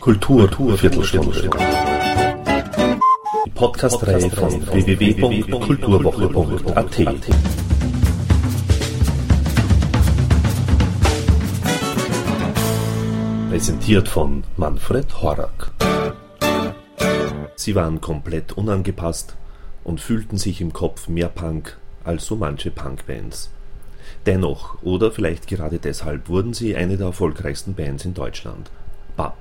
Kultur Viertelstunde. Die Podcast-Reihe von www.kulturwoche.at. Präsentiert von Manfred Horak. Sie waren komplett unangepasst und fühlten sich im Kopf mehr Punk als so manche Punk-Bands. Dennoch, oder vielleicht gerade deshalb, wurden sie eine der erfolgreichsten Bands in Deutschland, BAP.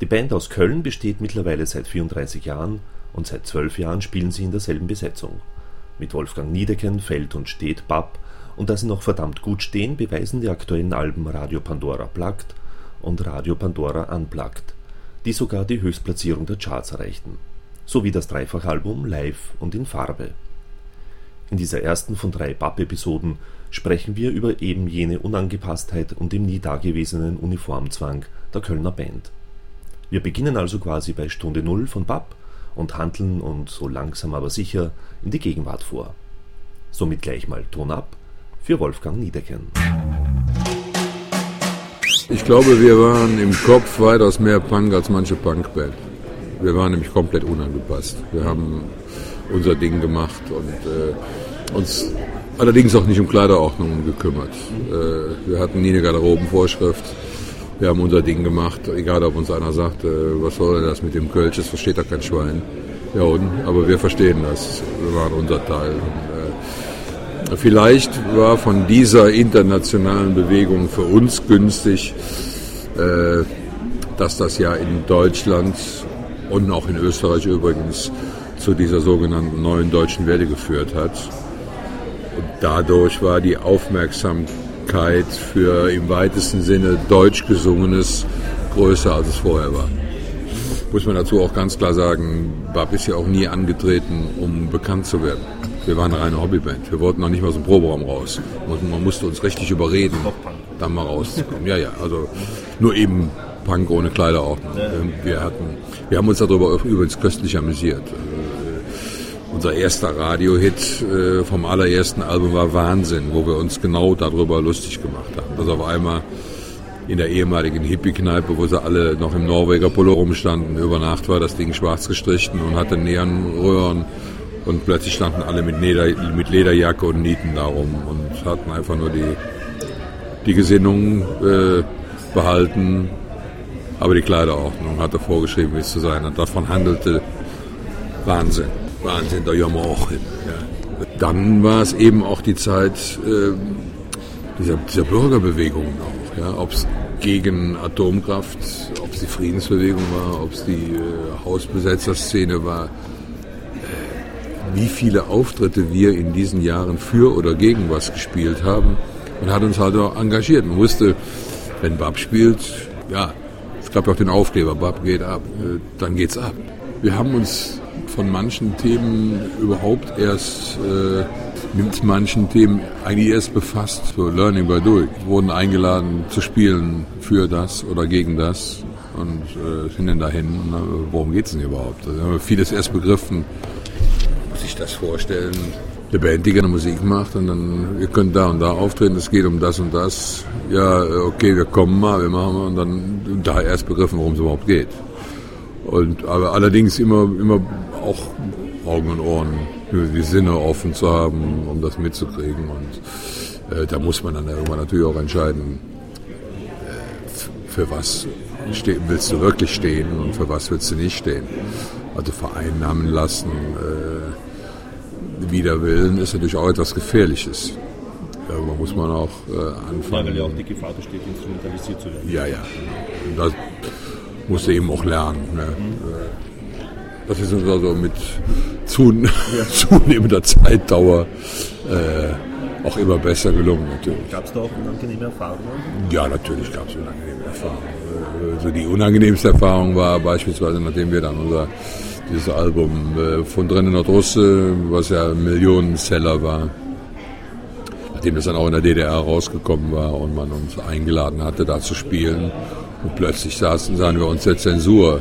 Die Band aus Köln besteht mittlerweile seit 34 Jahren und seit 12 Jahren spielen sie in derselben Besetzung. Mit Wolfgang Niedecken fällt und steht BAP, und da sie noch verdammt gut stehen, beweisen die aktuellen Alben Radio Pandora Plugged und Radio Pandora Unplugged, die sogar die Höchstplatzierung der Charts erreichten, sowie das Dreifachalbum live und in Farbe. In dieser ersten von 3 BAP-Episoden sprechen wir über eben jene Unangepasstheit und dem nie dagewesenen Uniformzwang der Kölner Band. Wir beginnen also quasi bei Stunde 0 von BAP und handeln uns so langsam aber sicher in die Gegenwart vor. Somit gleich mal Ton ab für Wolfgang Niedecken. Ich glaube, wir waren im Kopf weitaus mehr Punk als manche Punkband. Wir waren nämlich komplett unangepasst. Wir haben unser Ding gemacht und uns allerdings auch nicht um Kleiderordnung gekümmert. Wir hatten nie eine Garderobenvorschrift. Wir haben unser Ding gemacht, egal ob uns einer sagt, was soll denn das mit dem Kölsch, das versteht doch kein Schwein. Ja, und? Aber wir verstehen das, wir waren unser Teil. Und, vielleicht war von dieser internationalen Bewegung für uns günstig, dass das ja in Deutschland und auch in Österreich übrigens zu dieser sogenannten neuen deutschen Welle geführt hat. Und dadurch war die Aufmerksamkeit für im weitesten Sinne deutsch Gesungenes größer, als es vorher war. Muss man dazu auch ganz klar sagen, BAP ist ja auch nie angetreten, um bekannt zu werden. Wir waren eine reine Hobbyband. Wir wollten noch nicht mal aus dem Proberaum raus. Und man musste uns richtig überreden, da mal rauszukommen. Ja, also nur eben Punk ohne Kleiderordnung. Wir haben uns darüber übrigens köstlich amüsiert. Unser erster Radiohit vom allerersten Album war Wahnsinn, wo wir uns genau darüber lustig gemacht haben. Dass auf einmal in der ehemaligen Hippie-Kneipe, wo sie alle noch im Norweger Pullo rumstanden, über Nacht war das Ding schwarz gestrichen und hatte Neonröhren. Und plötzlich standen alle mit Lederjacke und Nieten da rum und hatten einfach nur die Gesinnung behalten. Aber die Kleiderordnung hatte vorgeschrieben, wie es zu sein hat. Davon handelte Wahnsinn. Wahnsinn, da hören wir auch hin. Ja. Dann war es eben auch die Zeit dieser Bürgerbewegungen auch. Ja. Ob es gegen Atomkraft, ob es die Friedensbewegung war, ob es die Hausbesetzerszene war. Wie viele Auftritte wir in diesen Jahren für oder gegen was gespielt haben. Man hat uns halt auch engagiert. Man wusste, wenn BAP spielt, ja, es gab ja auch den Aufkleber, BAP geht ab, dann geht's ab. Wir haben uns von manchen Themen überhaupt erst, mit manchen Themen eigentlich erst befasst, so Learning by Doing. Wurden eingeladen zu spielen für das oder gegen das und sind dann dahin. Und, worum geht's denn überhaupt? Da haben wir vieles erst begriffen. Muss ich das vorstellen? Eine Band, die gerne Musik macht und dann, ihr könnt da und da auftreten, es geht um das und das. Ja, okay, wir kommen mal, wir machen mal und dann da erst begriffen, worum es überhaupt geht. Und, aber allerdings immer auch Augen und Ohren, die Sinne offen zu haben, um das mitzukriegen. Und da muss man dann irgendwann natürlich auch entscheiden, für was willst du wirklich stehen und für was willst du nicht stehen. Also vereinnahmen lassen, wider Willen ist natürlich auch etwas Gefährliches. Darüber muss man auch anfangen. Ja, weil ja auch die Gefahr besteht, instrumentalisiert zu werden. Ja, genau. Und das musst du eben auch lernen. Ne? Das ist uns also mit zunehmender Zeitdauer auch immer besser gelungen, natürlich. Gab es da auch unangenehme Erfahrungen? Ja, natürlich gab es unangenehme Erfahrungen. Also die unangenehmste Erfahrung war beispielsweise, nachdem wir dann dieses Album von Drinnen Nordrusse, was ja ein Millionenseller war, nachdem das dann auch in der DDR rausgekommen war und man uns eingeladen hatte, da zu spielen. Und plötzlich sahen wir uns der Zensur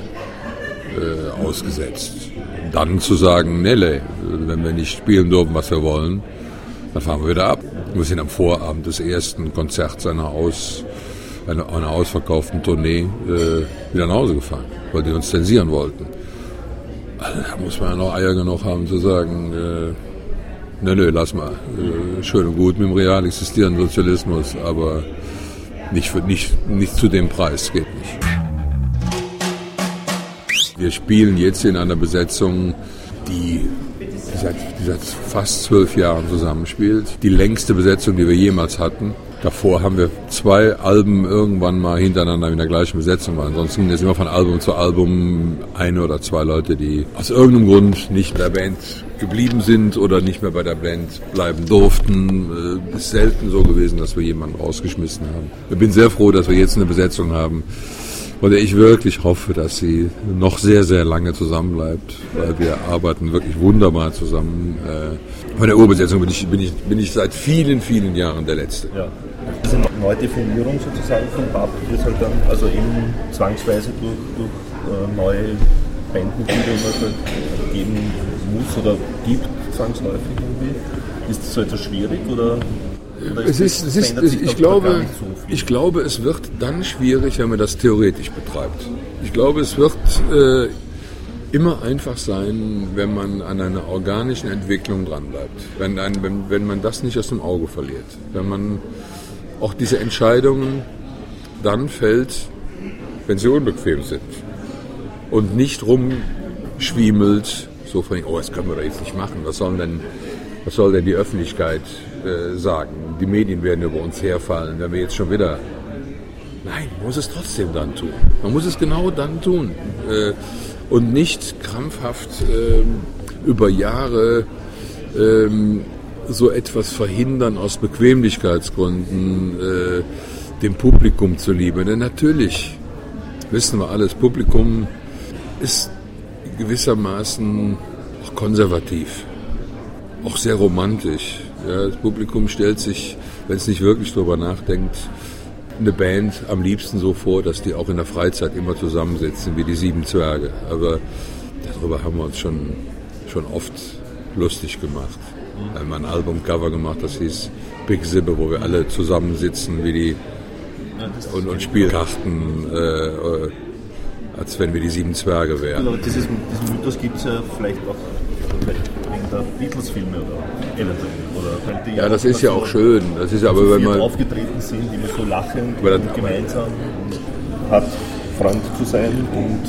ausgesetzt. Und dann zu sagen, nee, wenn wir nicht spielen dürfen, was wir wollen, dann fahren wir wieder ab. Wir sind am Vorabend des ersten Konzerts einer ausverkauften Tournee wieder nach Hause gefahren, weil die uns zensieren wollten. Also, da muss man ja noch Eier genug haben zu sagen, nö, lass mal. Schön und gut mit dem real existierenden Sozialismus, aber nicht zu dem Preis, geht nicht. Wir spielen jetzt in einer Besetzung, die seit fast 12 Jahren zusammenspielt. Die längste Besetzung, die wir jemals hatten. Davor haben wir 2 Alben irgendwann mal hintereinander in der gleichen Besetzung. Ansonsten ging es immer von Album zu Album 1 oder 2 Leute, die aus irgendeinem Grund nicht bei der Band geblieben sind oder nicht mehr bei der Band bleiben durften. Es ist selten so gewesen, dass wir jemanden rausgeschmissen haben. Ich bin sehr froh, dass wir jetzt eine Besetzung haben, von der ich wirklich hoffe, dass sie noch sehr, sehr lange zusammen bleibt, weil wir arbeiten wirklich wunderbar zusammen. Von der Urbesetzung bin ich seit vielen, vielen Jahren der Letzte. Ja. Diese Neudefinierung sozusagen von BAP ist halt dann also eben zwangsweise durch neue Bandmitglieder, die man halt geben muss oder gibt, zwangsläufig irgendwie. Ist so etwas schwierig oder ich glaube, es wird dann schwierig, wenn man das theoretisch betreibt. Ich glaube, es wird immer einfach sein, wenn man an einer organischen Entwicklung dranbleibt. Wenn man das nicht aus dem Auge verliert. Wenn man auch diese Entscheidungen dann fällt, wenn sie unbequem sind. Und nicht rumschwiemelt, so von, das können wir doch jetzt nicht machen. Was soll denn die Öffentlichkeit sagen? Die Medien werden über uns herfallen, wenn wir jetzt schon wieder... Nein, man muss es trotzdem dann tun. Man muss es genau dann tun. Und nicht krampfhaft über Jahre so etwas verhindern aus Bequemlichkeitsgründen, dem Publikum zuliebe. Denn natürlich wissen wir alles, Publikum ist gewissermaßen auch konservativ, auch sehr romantisch. Ja, das Publikum stellt sich, wenn es nicht wirklich drüber nachdenkt, eine Band am liebsten so vor, dass die auch in der Freizeit immer zusammensitzen, wie die 7 Zwerge. Aber darüber haben wir uns schon oft lustig gemacht. Wir haben ein Albumcover gemacht, das hieß Big Zipper, wo wir alle zusammensitzen wie die und spielen Karten, als wenn wir die 7 Zwerge wären. Aber diesen Mythos gibt es ja vielleicht auch der Beatles-Filme oder Elton oder halt die. Ja, das ist ja auch schön. Das ist aber, wenn man aufgetreten sind, die so lachen und gemeinsam hat Freund zu sein und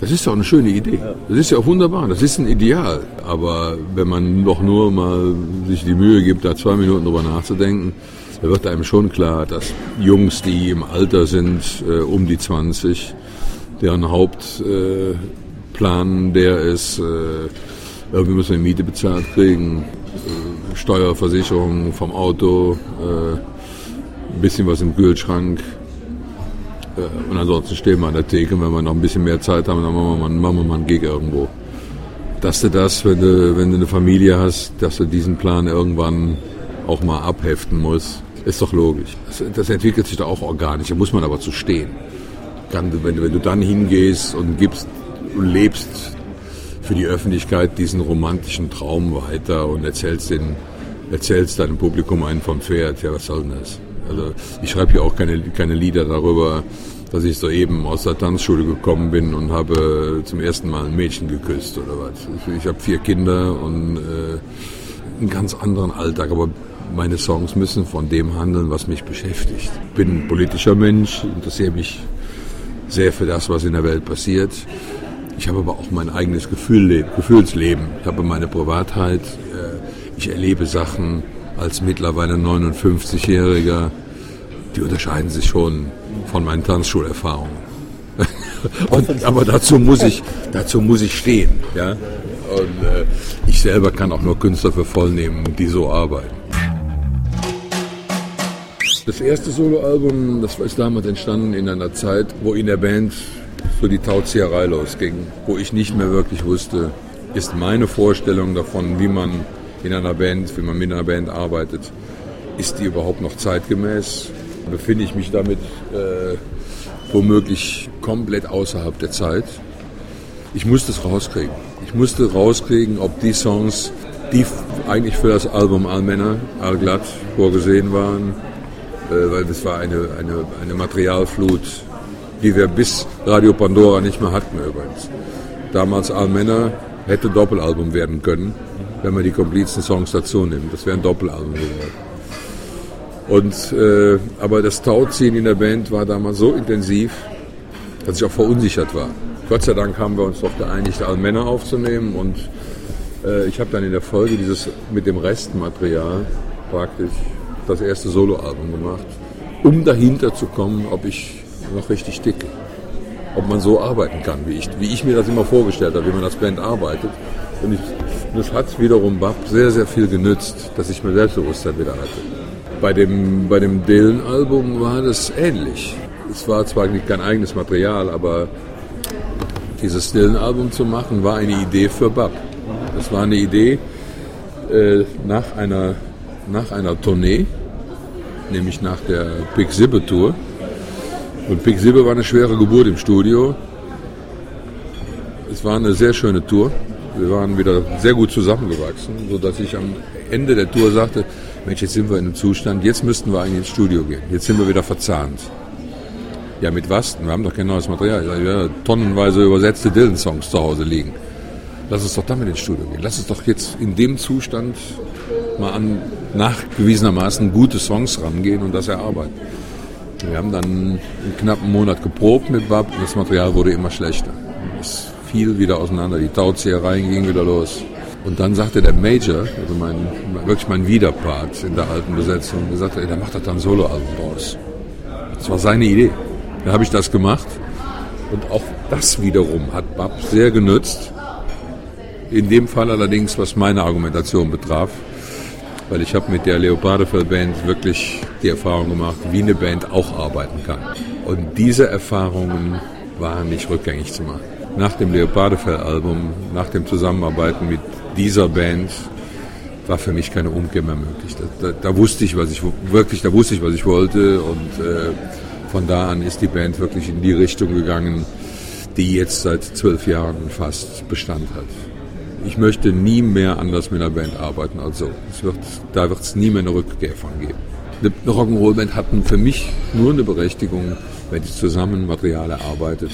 das ist ja auch eine schöne Idee. Ja. Das ist ja auch wunderbar. Das ist ein Ideal. Aber wenn man doch nur mal sich die Mühe gibt, da 2 Minuten drüber nachzudenken, da wird einem schon klar, dass Jungs, die im Alter sind, um die 20, deren Hauptplan der ist, irgendwie müssen wir Miete bezahlt kriegen, Steuerversicherung vom Auto, ein bisschen was im Kühlschrank. Und ansonsten stehen wir an der Theke, und wenn wir noch ein bisschen mehr Zeit haben, dann machen wir mal einen Gig irgendwo. Dass du das, wenn du eine Familie hast, dass du diesen Plan irgendwann auch mal abheften musst, ist doch logisch. Das entwickelt sich doch auch organisch, da muss man aber zu stehen. Wenn du dann hingehst und gibst und lebst für die Öffentlichkeit diesen romantischen Traum weiter und erzählst deinem Publikum einen vom Pferd. Ja, was soll denn das? Also ich schreibe ja auch keine Lieder darüber, dass ich soeben aus der Tanzschule gekommen bin und habe zum ersten Mal ein Mädchen geküsst oder was. Ich habe 4 Kinder und einen ganz anderen Alltag, aber meine Songs müssen von dem handeln, was mich beschäftigt. Ich bin ein politischer Mensch, interessiere mich sehr für das, was in der Welt passiert. Ich habe aber auch mein eigenes Gefühlsleben. Ich habe meine Privatheit. Ich erlebe Sachen als mittlerweile 59-Jähriger, die unterscheiden sich schon von meinen Tanzschulerfahrungen. Aber dazu muss ich stehen. Ja? Und ich selber kann auch nur Künstler für voll nehmen, die so arbeiten. Das erste Soloalbum, das ist damals entstanden in einer Zeit, wo in der Band so die Tauzieherei losging, wo ich nicht mehr wirklich wusste, ist meine Vorstellung davon, wie man mit einer Band arbeitet, ist die überhaupt noch zeitgemäß? Befinde ich mich damit womöglich komplett außerhalb der Zeit? Ich musste es rauskriegen. Ich musste rauskriegen, ob die Songs, die eigentlich für das Album All Männer, All Glatt vorgesehen waren, weil das war eine Materialflut, die wir bis Radio Pandora nicht mehr hatten übrigens. Damals All Männer hätte Doppelalbum werden können, wenn man die komplizierten Songs dazu nimmt. Das wäre ein Doppelalbum geworden. Und, aber das Tauziehen in der Band war damals so intensiv, dass ich auch verunsichert war. Gott sei Dank haben wir uns doch geeinigt, All Männer aufzunehmen, und ich habe dann in der Folge dieses mit dem Restmaterial praktisch das erste Soloalbum gemacht, um dahinter zu kommen, ob ich noch richtig ticke. Ob man so arbeiten kann, wie ich mir das immer vorgestellt habe, wie man als Band arbeitet. Und das hat wiederum BAP sehr, sehr viel genützt, dass ich mir Selbstbewusstsein wieder hatte. Bei dem Dylan-Album war das ähnlich. Es war zwar nicht kein eigenes Material, aber dieses Dylan-Album zu machen, war eine Idee für BAP. Das war eine Idee nach einer Tournee, nämlich nach der Pig-Sibbe-Tour. Und Pig-Sibbe war eine schwere Geburt im Studio. Es war eine sehr schöne Tour. Wir waren wieder sehr gut zusammengewachsen, sodass ich am Ende der Tour sagte, Mensch, jetzt sind wir in einem Zustand, jetzt müssten wir eigentlich ins Studio gehen. Jetzt sind wir wieder verzahnt. Ja, mit was? Wir haben doch kein neues Material. Ja, tonnenweise übersetzte Dylan-Songs zu Hause liegen. Lass uns doch damit ins Studio gehen. Lass uns doch jetzt in dem Zustand mal an nachgewiesenermaßen gute Songs rangehen und das erarbeiten. Wir haben dann einen knappen Monat geprobt mit BAP und das Material wurde immer schlechter. Es fiel wieder auseinander, die Tauziehereien gingen wieder los. Und dann sagte der Major, also wirklich mein Widerpart in der alten Besetzung, der sagte, ey, der macht das dann ein Soloalbum draus. Das war seine Idee. Dann habe ich das gemacht. Und auch das wiederum hat BAP sehr genützt. In dem Fall allerdings, was meine Argumentation betraf, weil ich habe mit der Leopardofell-Band wirklich die Erfahrung gemacht, wie eine Band auch arbeiten kann. Und diese Erfahrungen waren nicht rückgängig zu machen. Nach dem Leopardofell-Album, nach dem Zusammenarbeiten mit dieser Band war für mich keine Umkehr mehr möglich. Da wusste ich, was ich wollte, und von da an ist die Band wirklich in die Richtung gegangen, die jetzt seit 12 Jahren fast Bestand hat. Ich möchte nie mehr anders mit einer Band arbeiten als so. Da wird es nie mehr eine Rückkehr von geben. Eine Rock'n'Roll-Band hat für mich nur eine Berechtigung, wenn die zusammen Material erarbeitet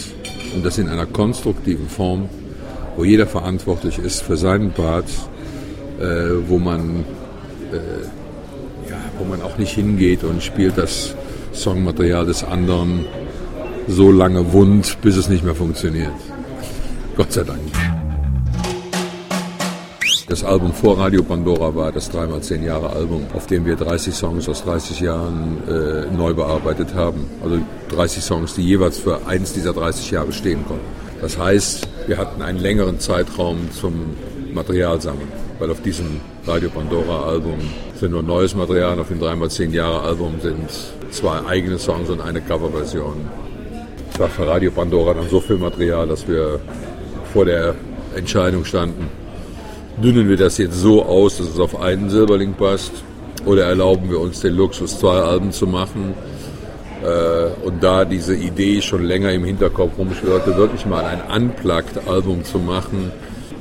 und das in einer konstruktiven Form, wo jeder verantwortlich ist für seinen Part, wo man auch nicht hingeht und spielt das Songmaterial des anderen so lange wund, bis es nicht mehr funktioniert. Gott sei Dank. Das Album vor Radio Pandora war das 3x10-Jahre-Album, auf dem wir 30 Songs aus 30 Jahren neu bearbeitet haben. Also 30 Songs, die jeweils für eins dieser 30 Jahre stehen konnten. Das heißt, wir hatten einen längeren Zeitraum zum Material sammeln, weil auf diesem Radio Pandora-Album sind nur neues Material, auf dem 3x10-Jahre-Album sind 2 eigene Songs und eine Coverversion. Es war für Radio Pandora dann so viel Material, dass wir vor der Entscheidung standen, dünnen wir das jetzt so aus, dass es auf einen Silberling passt, oder erlauben wir uns den Luxus, 2 Alben zu machen? Und da diese Idee schon länger im Hinterkopf rumschwirrte, wirklich mal ein Unplugged-Album zu machen,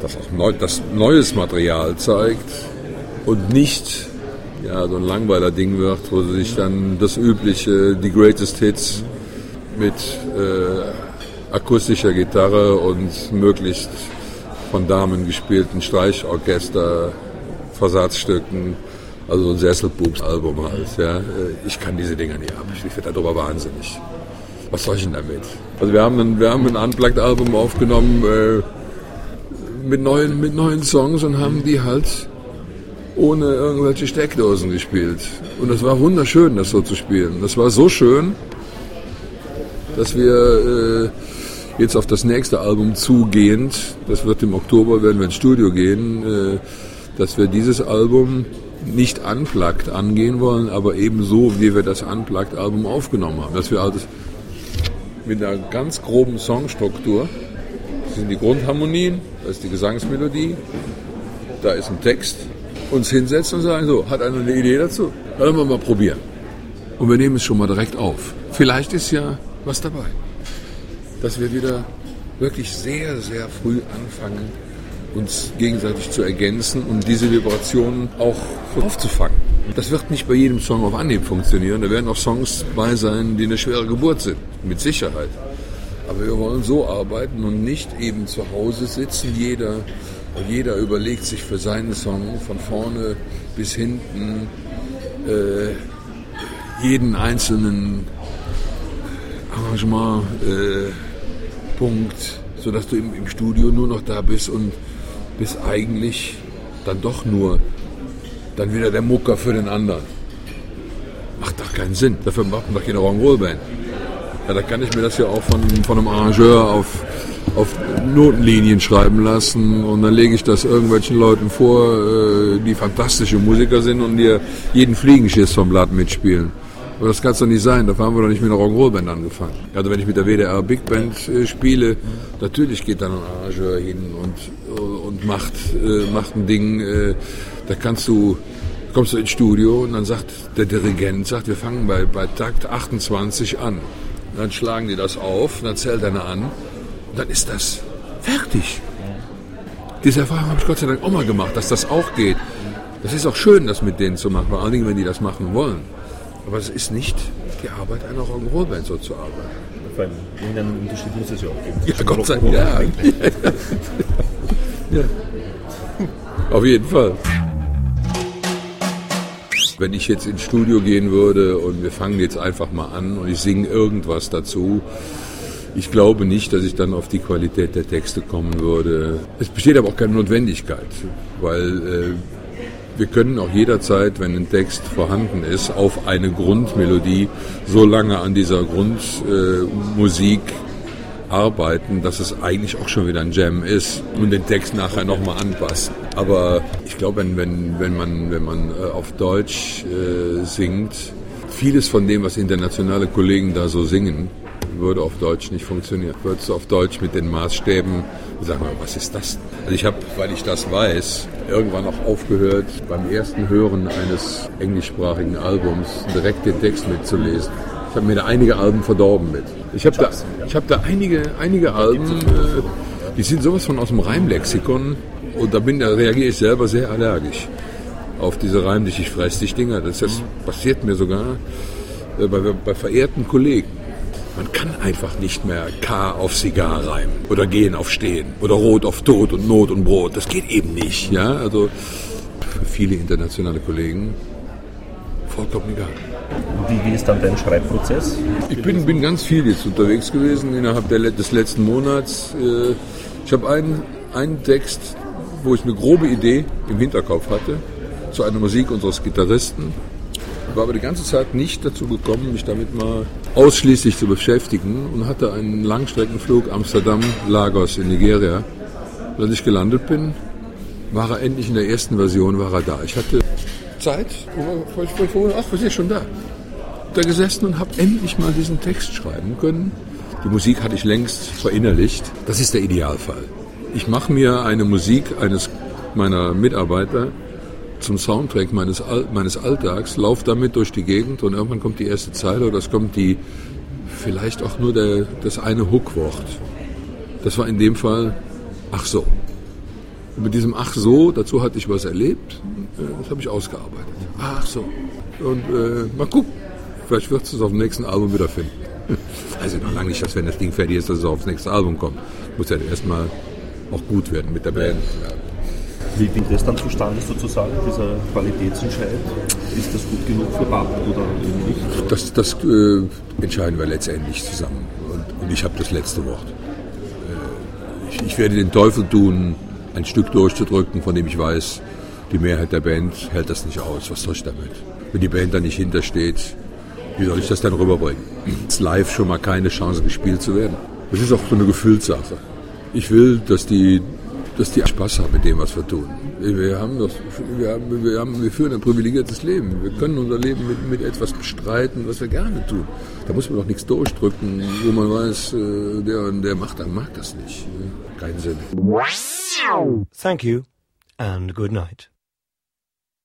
das auch das neues Material zeigt und nicht so ein Langweiler-Ding wird, wo sich dann das übliche, die Greatest Hits mit akustischer Gitarre und möglichst von Damen gespielten Streichorchester, Versatzstücken, also so ein Sesselpups-Album halt. Ja. Ich kann diese Dinger nicht ab. Ich werde darüber wahnsinnig. Was soll ich denn damit? Also wir haben ein Unplugged-Album aufgenommen mit neuen Songs und haben die halt ohne irgendwelche Steckdosen gespielt. Und das war wunderschön, das so zu spielen. Das war so schön, dass wir jetzt auf das nächste Album zugehend, das wird im Oktober, werden wir ins Studio gehen, dass wir dieses Album nicht unplugged angehen wollen, aber eben so, wie wir das Unplugged-Album aufgenommen haben. Dass wir halt mit einer ganz groben Songstruktur, das sind die Grundharmonien, das ist die Gesangsmelodie, da ist ein Text, uns hinsetzen und sagen, so, hat einer eine Idee dazu? Dann wollen wir mal probieren. Und wir nehmen es schon mal direkt auf. Vielleicht ist ja was dabei. Dass wir wieder wirklich sehr, sehr früh anfangen, uns gegenseitig zu ergänzen und diese Vibrationen auch aufzufangen. Das wird nicht bei jedem Song auf Anhieb funktionieren. Da werden auch Songs bei sein, die eine schwere Geburt sind, mit Sicherheit. Aber wir wollen so arbeiten und nicht eben zu Hause sitzen. Jeder überlegt sich für seinen Song von vorne bis hinten jeden einzelnen Arrangementpunkt, sodass du im Studio nur noch da bist und bist eigentlich dann doch nur dann wieder der Mucker für den anderen. Macht doch keinen Sinn. Dafür macht man doch keine Rock'n'Roll-Band. Ja, da kann ich mir das ja auch von einem Arrangeur auf Notenlinien schreiben lassen und dann lege ich das irgendwelchen Leuten vor, die fantastische Musiker sind und dir jeden Fliegenschiss vom Blatt mitspielen. Aber das kann es doch nicht sein, dafür haben wir doch nicht mit einer Rock'n'Roll-Band angefangen. Also wenn ich mit der WDR-Big-Band spiele, natürlich geht dann ein Arrangeur hin und macht ein Ding, da kommst du ins Studio und dann sagt der Dirigent, wir fangen bei Takt 28 an. Und dann schlagen die das auf, dann zählt einer an und dann ist das fertig. Diese Erfahrung habe ich Gott sei Dank auch mal gemacht, dass das auch geht. Das ist auch schön, das mit denen zu machen, vor allen Dingen, wenn die das machen wollen. Aber es ist nicht die Arbeit einer Rock'n'Roll-Band, so zu arbeiten. Vor allem, irgendeinen Unterschied muss es ja auch geben. Ja, Gott sei Dank, ja. Auf jeden Fall. Wenn ich jetzt ins Studio gehen würde und wir fangen jetzt einfach mal an und ich singe irgendwas dazu, ich glaube nicht, dass ich dann auf die Qualität der Texte kommen würde. Es besteht aber auch keine Notwendigkeit, weil wir können auch jederzeit, wenn ein Text vorhanden ist, auf eine Grundmelodie so lange an dieser Grundmusik arbeiten, dass es eigentlich auch schon wieder ein Jam ist und den Text nachher nochmal anpassen. Aber ich glaube, wenn man auf Deutsch singt, vieles von dem, was internationale Kollegen da so singen, würde auf Deutsch nicht funktionieren. Würdest du auf Deutsch mit den Maßstäben sagen, was ist das? Also ich habe, weil ich das weiß, irgendwann auch aufgehört, beim ersten Hören eines englischsprachigen Albums direkt den Text mitzulesen. Ich habe mir da einige Alben verdorben mit. Ich habe da einige Alben, die sind sowas von aus dem Reimlexikon und da reagiere ich selber sehr allergisch auf diese Reimdichtig-Freistig-Dinger. Das passiert mir sogar bei verehrten Kollegen. Man kann einfach nicht mehr K auf Sigar reimen oder Gehen auf Stehen oder Rot auf Tod und Not und Brot. Das geht eben nicht. Ja? Also für viele internationale Kollegen vollkommen egal. Wie ist dann dein Schreibprozess? Ich bin ganz viel jetzt unterwegs gewesen innerhalb des letzten Monats. Ich habe einen Text, wo ich eine grobe Idee im Hinterkopf hatte, zu einer Musik unseres Gitarristen. Ich war aber die ganze Zeit nicht dazu gekommen, mich damit mal ausschließlich zu beschäftigen und hatte einen Langstreckenflug Amsterdam-Lagos in Nigeria. Und als ich gelandet bin, war er endlich in der ersten Version da. Ich hatte Zeit, was ist schon da? Da gesessen und habe endlich mal diesen Text schreiben können. Die Musik hatte ich längst verinnerlicht. Das ist der Idealfall. Ich mache mir eine Musik eines meiner Mitarbeiter zum Soundtrack meines Alltags, laufe damit durch die Gegend und irgendwann kommt die erste Zeile oder es kommt vielleicht auch nur das eine Hookwort. Das war in dem Fall, ach so. Und mit diesem ach so, dazu hatte ich was erlebt, das habe ich ausgearbeitet. Ach so. Und mal gucken, vielleicht wird es auf dem nächsten Album wiederfinden. Also noch lange nicht, dass wenn das Ding fertig ist, dass es aufs nächste Album kommt. Muss ja erstmal auch gut werden mit der Band. Ja. Wie bringt das dann zustande sozusagen, dieser Qualitätsentscheid? Ist das gut genug für BAP oder eben nicht? Das entscheiden wir letztendlich zusammen und ich habe das letzte Wort. Ich werde den Teufel tun, ein Stück durchzudrücken, von dem ich weiß, die Mehrheit der Band hält das nicht aus. Was soll ich damit? Wenn die Band da nicht hintersteht, wie soll ich das dann rüberbringen? Ist live schon mal keine Chance gespielt zu werden. Das ist auch so eine Gefühlssache. Ich will, dass die Spaß haben mit dem, was wir tun. Wir führen ein privilegiertes Leben. Wir können unser Leben mit etwas bestreiten, was wir gerne tun. Da muss man doch nichts durchdrücken, wo man weiß, der mag das nicht. Keinen Sinn. Thank you and good night.